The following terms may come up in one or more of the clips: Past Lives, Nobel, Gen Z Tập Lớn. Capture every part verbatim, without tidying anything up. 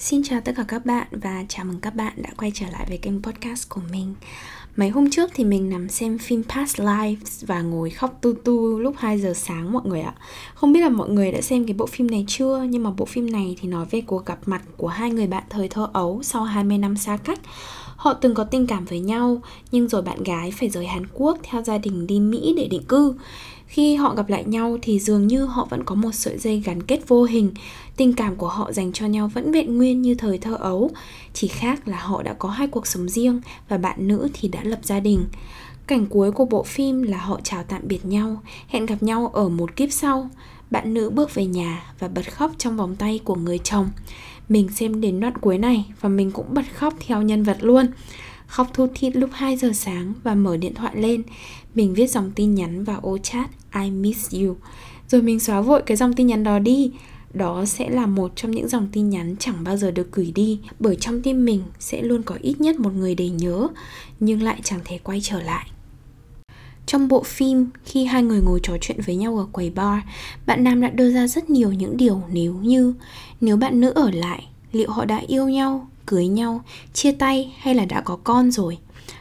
Xin chào tất cả các bạn và chào mừng các bạn đã quay trở lại với kênh podcast của mình. Mấy hôm trước thì mình nằm xem phim Past Lives và ngồi khóc tu tu lúc hai giờ sáng mọi người ạ. Không biết là mọi người đã xem cái bộ phim này chưa, nhưng mà bộ phim này thì nói về cuộc gặp mặt của hai người bạn thời thơ ấu sau hai mươi năm xa cách. Họ từng có tình cảm với nhau, nhưng rồi bạn gái phải rời Hàn Quốc theo gia đình đi Mỹ để định cư. Khi họ gặp lại nhau thì dường như họ vẫn có một sợi dây gắn kết vô hình. Tình cảm của họ dành cho nhau vẫn vẹn nguyên như thời thơ ấu, chỉ khác là họ đã có hai cuộc sống riêng và bạn nữ thì đã lập gia đình. Cảnh cuối của bộ phim là họ chào tạm biệt nhau, hẹn gặp nhau ở một kiếp sau. Bạn nữ bước về nhà và bật khóc trong vòng tay của người chồng. Mình xem đến đoạn cuối này và mình cũng bật khóc theo nhân vật luôn. Khóc thút thít lúc hai giờ sáng và mở điện thoại lên. Mình viết dòng tin nhắn vào ô chat I miss you. Rồi mình xóa vội cái dòng tin nhắn đó đi. Đó sẽ là một trong những dòng tin nhắn chẳng bao giờ được gửi đi, bởi trong tim mình sẽ luôn có ít nhất một người để nhớ, nhưng lại chẳng thể quay trở lại. Trong bộ phim, khi hai người ngồi trò chuyện với nhau ở quầy bar, bạn nam đã đưa ra rất nhiều những điều nếu như. Nếu bạn nữ ở lại, liệu họ đã yêu nhau, cưới nhau, chia tay hay là đã có con rồi?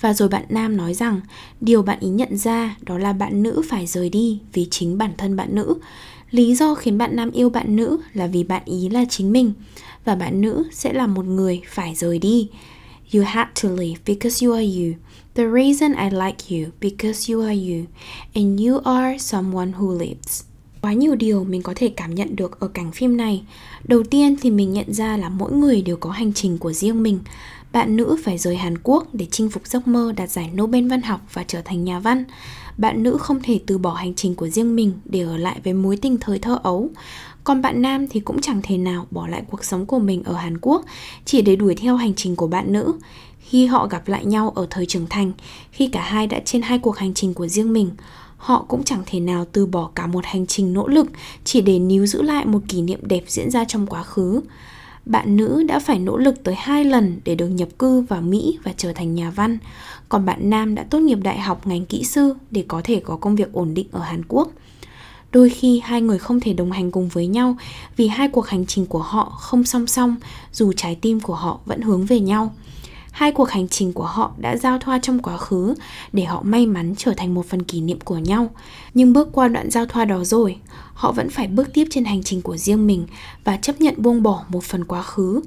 Và rồi bạn nam nói rằng điều bạn ý nhận ra đó là bạn nữ phải rời đi vì chính bản thân bạn nữ. Lý do khiến bạn nam yêu bạn nữ là vì bạn ý là chính mình, và bạn nữ sẽ là một người phải rời đi. You had to leave because you are you. The reason I like you because you are you. And you are someone who lives. Quá nhiều điều mình có thể cảm nhận được ở cảnh phim này. Đầu tiên thì mình nhận ra là mỗi người đều có hành trình của riêng mình. Bạn nữ phải rời Hàn Quốc để chinh phục giấc mơ đạt giải Nobel văn học và trở thành nhà văn. Bạn nữ không thể từ bỏ hành trình của riêng mình để ở lại với mối tình thời thơ ấu. Còn bạn nam thì cũng chẳng thể nào bỏ lại cuộc sống của mình ở Hàn Quốc chỉ để đuổi theo hành trình của bạn nữ. Khi họ gặp lại nhau ở thời trưởng thành, khi cả hai đã trên hai cuộc hành trình của riêng mình, họ cũng chẳng thể nào từ bỏ cả một hành trình nỗ lực chỉ để níu giữ lại một kỷ niệm đẹp diễn ra trong quá khứ. Bạn nữ đã phải nỗ lực tới hai lần để được nhập cư vào Mỹ và trở thành nhà văn, còn bạn nam đã tốt nghiệp đại học ngành kỹ sư để có thể có công việc ổn định ở Hàn Quốc. Đôi khi hai người không thể đồng hành cùng với nhau vì hai cuộc hành trình của họ không song song, dù trái tim của họ vẫn hướng về nhau. Hai cuộc hành trình của họ đã giao thoa trong quá khứ để họ may mắn trở thành một phần kỷ niệm của nhau. Nhưng bước qua đoạn giao thoa đó rồi, họ vẫn phải bước tiếp trên hành trình của riêng mình và chấp nhận buông bỏ một phần quá khứ.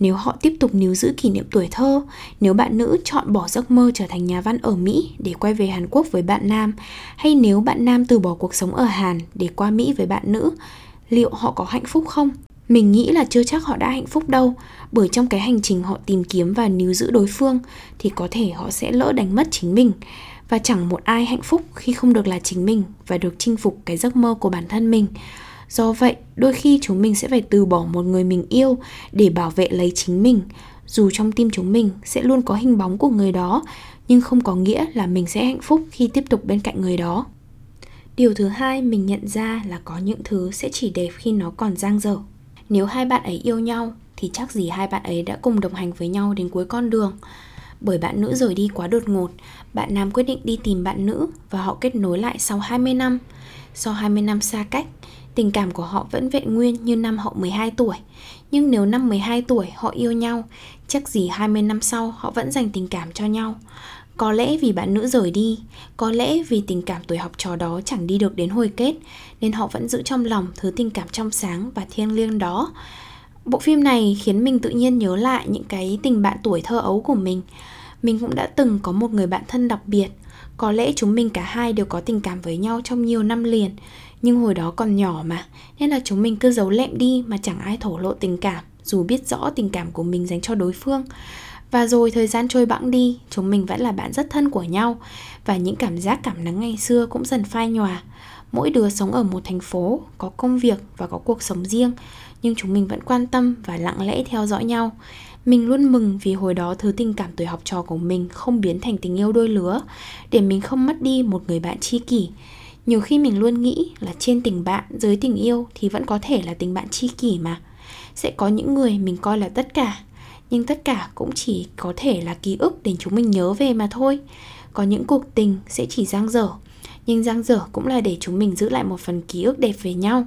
Nếu họ tiếp tục níu giữ kỷ niệm tuổi thơ, nếu bạn nữ chọn bỏ giấc mơ trở thành nhà văn ở Mỹ để quay về Hàn Quốc với bạn nam, hay nếu bạn nam từ bỏ cuộc sống ở Hàn để qua Mỹ với bạn nữ, liệu họ có hạnh phúc không? Mình nghĩ là chưa chắc họ đã hạnh phúc đâu, bởi trong cái hành trình họ tìm kiếm và níu giữ đối phương thì có thể họ sẽ lỡ đánh mất chính mình. Và chẳng một ai hạnh phúc khi không được là chính mình và được chinh phục cái giấc mơ của bản thân mình. Do vậy, đôi khi chúng mình sẽ phải từ bỏ một người mình yêu để bảo vệ lấy chính mình. Dù trong tim chúng mình sẽ luôn có hình bóng của người đó, nhưng không có nghĩa là mình sẽ hạnh phúc khi tiếp tục bên cạnh người đó. Điều thứ hai mình nhận ra là có những thứ sẽ chỉ đẹp khi nó còn dang dở. Nếu hai bạn ấy yêu nhau thì chắc gì hai bạn ấy đã cùng đồng hành với nhau đến cuối con đường. Bởi bạn nữ rời đi quá đột ngột, bạn nam quyết định đi tìm bạn nữ và họ kết nối lại sau hai mươi năm. Sau hai mươi năm xa cách, tình cảm của họ vẫn vẹn nguyên như năm họ mười hai tuổi. Nhưng nếu năm mười hai tuổi họ yêu nhau, chắc gì hai mươi năm sau họ vẫn dành tình cảm cho nhau. Có lẽ vì bạn nữ rời đi, có lẽ vì tình cảm tuổi học trò đó chẳng đi được đến hồi kết, nên họ vẫn giữ trong lòng thứ tình cảm trong sáng và thiêng liêng đó. Bộ phim này khiến mình tự nhiên nhớ lại những cái tình bạn tuổi thơ ấu của mình. Mình cũng đã từng có một người bạn thân đặc biệt. Có lẽ chúng mình cả hai đều có tình cảm với nhau trong nhiều năm liền. Nhưng hồi đó còn nhỏ mà, nên là chúng mình cứ giấu lẹm đi mà chẳng ai thổ lộ tình cảm, dù biết rõ tình cảm của mình dành cho đối phương. Và rồi thời gian trôi bẵng đi, chúng mình vẫn là bạn rất thân của nhau. Và những cảm giác cảm nắng ngày xưa cũng dần phai nhòa. Mỗi đứa sống ở một thành phố, có công việc và có cuộc sống riêng, nhưng chúng mình vẫn quan tâm và lặng lẽ theo dõi nhau. Mình luôn mừng vì hồi đó thứ tình cảm tuổi học trò của mình không biến thành tình yêu đôi lứa, để mình không mất đi một người bạn tri kỷ. Nhiều khi mình luôn nghĩ là trên tình bạn, dưới tình yêu thì vẫn có thể là tình bạn tri kỷ mà. Sẽ có những người mình coi là tất cả, nhưng tất cả cũng chỉ có thể là ký ức để chúng mình nhớ về mà thôi. Có những cuộc tình sẽ chỉ dang dở, nhưng dang dở cũng là để chúng mình giữ lại một phần ký ức đẹp về nhau.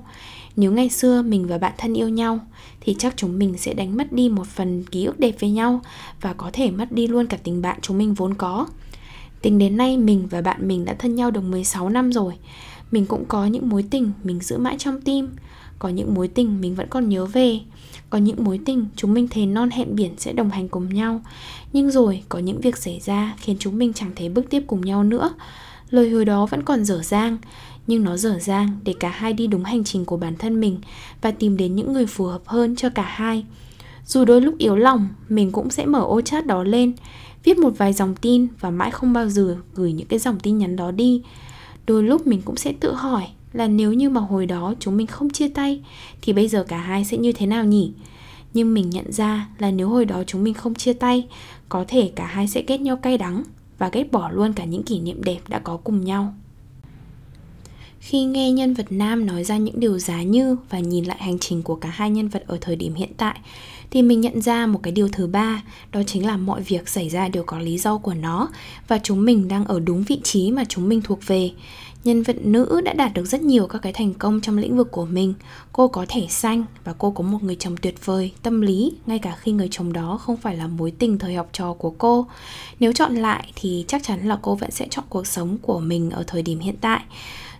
Nếu ngày xưa mình và bạn thân yêu nhau thì chắc chúng mình sẽ đánh mất đi một phần ký ức đẹp với nhau và có thể mất đi luôn cả tình bạn chúng mình vốn có. Tính đến nay mình và bạn mình đã thân nhau được mười sáu năm rồi. Mình cũng có những mối tình mình giữ mãi trong tim, có những mối tình mình vẫn còn nhớ về, có những mối tình chúng mình thề non hẹn biển sẽ đồng hành cùng nhau. Nhưng rồi có những việc xảy ra khiến chúng mình chẳng thể bước tiếp cùng nhau nữa. Lời hứa đó vẫn còn dở dang, nhưng nó dở dang để cả hai đi đúng hành trình của bản thân mình và tìm đến những người phù hợp hơn cho cả hai. Dù đôi lúc yếu lòng, mình cũng sẽ mở ô chat đó lên, viết một vài dòng tin và mãi không bao giờ gửi những cái dòng tin nhắn đó đi. Đôi lúc mình cũng sẽ tự hỏi là nếu như mà hồi đó chúng mình không chia tay thì bây giờ cả hai sẽ như thế nào nhỉ? Nhưng mình nhận ra là nếu hồi đó chúng mình không chia tay, có thể cả hai sẽ ghét nhau cay đắng và ghét bỏ luôn cả những kỷ niệm đẹp đã có cùng nhau. Khi nghe nhân vật nam nói ra những điều giá như và nhìn lại hành trình của cả hai nhân vật ở thời điểm hiện tại, thì mình nhận ra một cái điều thứ ba, đó chính là mọi việc xảy ra đều có lý do của nó và chúng mình đang ở đúng vị trí mà chúng mình thuộc về. Nhân vật nữ đã đạt được rất nhiều các cái thành công trong lĩnh vực của mình. Cô có thẻ xanh và cô có một người chồng tuyệt vời, tâm lý, ngay cả khi người chồng đó không phải là mối tình thời học trò của cô. Nếu chọn lại thì chắc chắn là cô vẫn sẽ chọn cuộc sống của mình ở thời điểm hiện tại.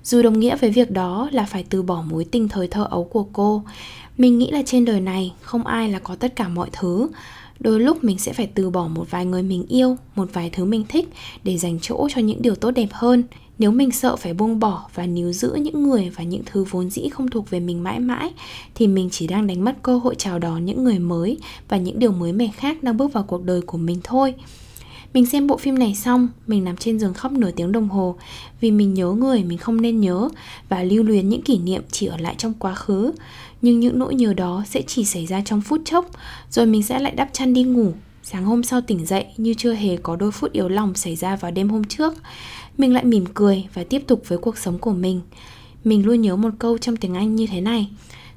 Dù đồng nghĩa với việc đó là phải từ bỏ mối tình thời thơ ấu của cô. Mình nghĩ là trên đời này không ai là có tất cả mọi thứ. Đôi lúc mình sẽ phải từ bỏ một vài người mình yêu, một vài thứ mình thích để dành chỗ cho những điều tốt đẹp hơn. Nếu mình sợ phải buông bỏ và níu giữ những người và những thứ vốn dĩ không thuộc về mình mãi mãi, thì mình chỉ đang đánh mất cơ hội chào đón những người mới và những điều mới mẻ khác đang bước vào cuộc đời của mình thôi. Mình xem bộ phim này xong, mình nằm trên giường khóc nửa tiếng đồng hồ vì mình nhớ người mình không nên nhớ và lưu luyến những kỷ niệm chỉ ở lại trong quá khứ. Nhưng những nỗi nhớ đó sẽ chỉ xảy ra trong phút chốc, rồi mình sẽ lại đắp chăn đi ngủ. Sáng hôm sau tỉnh dậy như chưa hề có đôi phút yếu lòng xảy ra vào đêm hôm trước. Mình lại mỉm cười và tiếp tục với cuộc sống của mình. Mình luôn nhớ một câu trong tiếng Anh như thế này: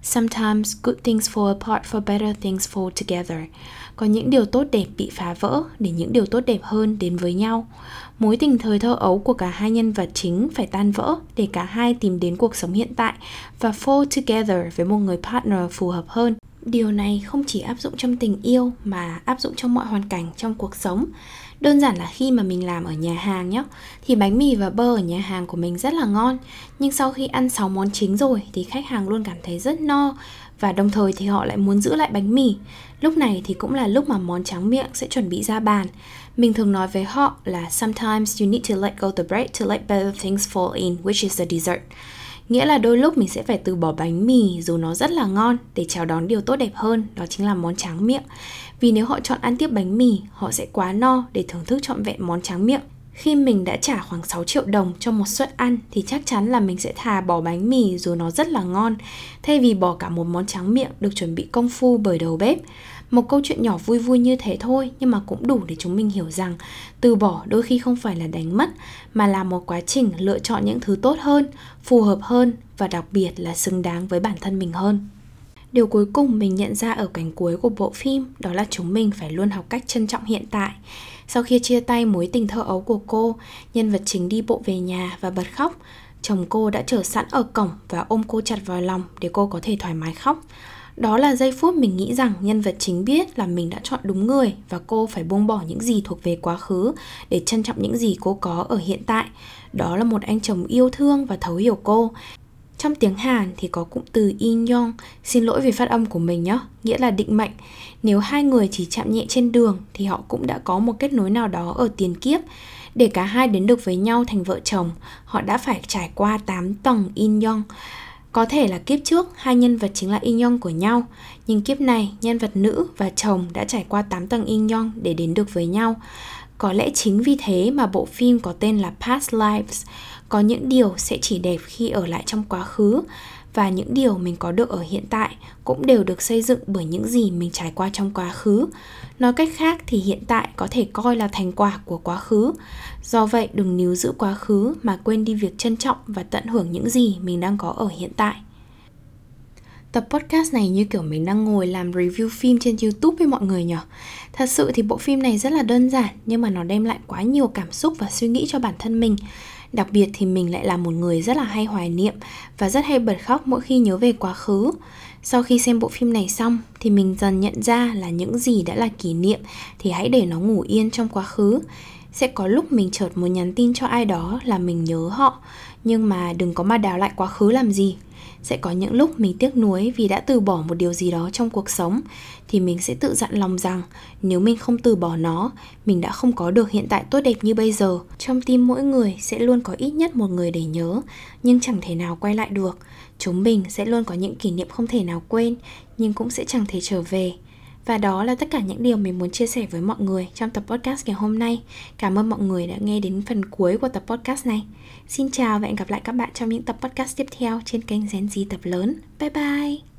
Sometimes good things fall apart for better things fall together. Có những điều tốt đẹp bị phá vỡ để những điều tốt đẹp hơn đến với nhau. Mối tình thời thơ ấu của cả hai nhân vật chính phải tan vỡ để cả hai tìm đến cuộc sống hiện tại và fall together với một người partner phù hợp hơn. Điều này không chỉ áp dụng trong tình yêu mà áp dụng trong mọi hoàn cảnh trong cuộc sống. Đơn giản là khi mà mình làm ở nhà hàng nhé, thì bánh mì và bơ ở nhà hàng của mình rất là ngon. Nhưng sau khi ăn sáu món chính rồi thì khách hàng luôn cảm thấy rất no và đồng thời thì họ lại muốn giữ lại bánh mì. Lúc này thì cũng là lúc mà món tráng miệng sẽ chuẩn bị ra bàn. Mình thường nói với họ là Sometimes you need to let go the bread to let better things fall in, which is the dessert. Nghĩa là đôi lúc mình sẽ phải từ bỏ bánh mì dù nó rất là ngon để chào đón điều tốt đẹp hơn, đó chính là món tráng miệng. Vì nếu họ chọn ăn tiếp bánh mì, họ sẽ quá no để thưởng thức trọn vẹn món tráng miệng. Khi mình đã trả khoảng sáu triệu đồng cho một suất ăn thì chắc chắn là mình sẽ thà bỏ bánh mì dù nó rất là ngon, thay vì bỏ cả một món tráng miệng được chuẩn bị công phu bởi đầu bếp. Một câu chuyện nhỏ vui vui như thế thôi nhưng mà cũng đủ để chúng mình hiểu rằng từ bỏ đôi khi không phải là đánh mất mà là một quá trình lựa chọn những thứ tốt hơn, phù hợp hơn và đặc biệt là xứng đáng với bản thân mình hơn. Điều cuối cùng mình nhận ra ở cảnh cuối của bộ phim đó là chúng mình phải luôn học cách trân trọng hiện tại. Sau khi chia tay mối tình thơ ấu của cô, nhân vật chính đi bộ về nhà và bật khóc. Chồng cô đã chờ sẵn ở cổng và ôm cô chặt vào lòng để cô có thể thoải mái khóc. Đó là giây phút mình nghĩ rằng nhân vật chính biết là mình đã chọn đúng người và cô phải buông bỏ những gì thuộc về quá khứ để trân trọng những gì cô có ở hiện tại. Đó là một anh chồng yêu thương và thấu hiểu cô. Trong tiếng Hàn thì có cụm từ in yong, xin lỗi về phát âm của mình nhé, nghĩa là định mệnh. Nếu hai người chỉ chạm nhẹ trên đường thì họ cũng đã có một kết nối nào đó ở tiền kiếp. Để cả hai đến được với nhau thành vợ chồng, họ đã phải trải qua tám tầng in yong. Có thể là kiếp trước hai nhân vật chính là in yong của nhau, nhưng kiếp này nhân vật nữ và chồng đã trải qua tám tầng in yong để đến được với nhau. Có lẽ chính vì thế mà bộ phim có tên là Past Lives. Có những điều sẽ chỉ đẹp khi ở lại trong quá khứ và những điều mình có được ở hiện tại cũng đều được xây dựng bởi những gì mình trải qua trong quá khứ. Nói cách khác thì hiện tại có thể coi là thành quả của quá khứ. Do vậy đừng níu giữ quá khứ mà quên đi việc trân trọng và tận hưởng những gì mình đang có ở hiện tại. Tập podcast này như kiểu mình đang ngồi làm review phim trên YouTube với mọi người nhỉ. Thật sự thì bộ phim này rất là đơn giản nhưng mà nó đem lại quá nhiều cảm xúc và suy nghĩ cho bản thân mình. Đặc biệt thì mình lại là một người rất là hay hoài niệm và rất hay bật khóc mỗi khi nhớ về quá khứ. Sau khi xem bộ phim này xong thì mình dần nhận ra là những gì đã là kỷ niệm thì hãy để nó ngủ yên trong quá khứ. Sẽ có lúc mình chợt muốn nhắn tin cho ai đó là mình nhớ họ, nhưng mà đừng có mà đào lại quá khứ làm gì. Sẽ có những lúc mình tiếc nuối vì đã từ bỏ một điều gì đó trong cuộc sống, thì mình sẽ tự dặn lòng rằng nếu mình không từ bỏ nó, mình đã không có được hiện tại tốt đẹp như bây giờ. Trong tim mỗi người sẽ luôn có ít nhất một người để nhớ, nhưng chẳng thể nào quay lại được. Chúng mình sẽ luôn có những kỷ niệm không thể nào quên, nhưng cũng sẽ chẳng thể trở về. Và đó là tất cả những điều mình muốn chia sẻ với mọi người trong tập podcast ngày hôm nay. Cảm ơn mọi người đã nghe đến phần cuối của tập podcast này. Xin chào và hẹn gặp lại các bạn trong những tập podcast tiếp theo trên kênh Gen Z Tập Lớn. Bye bye!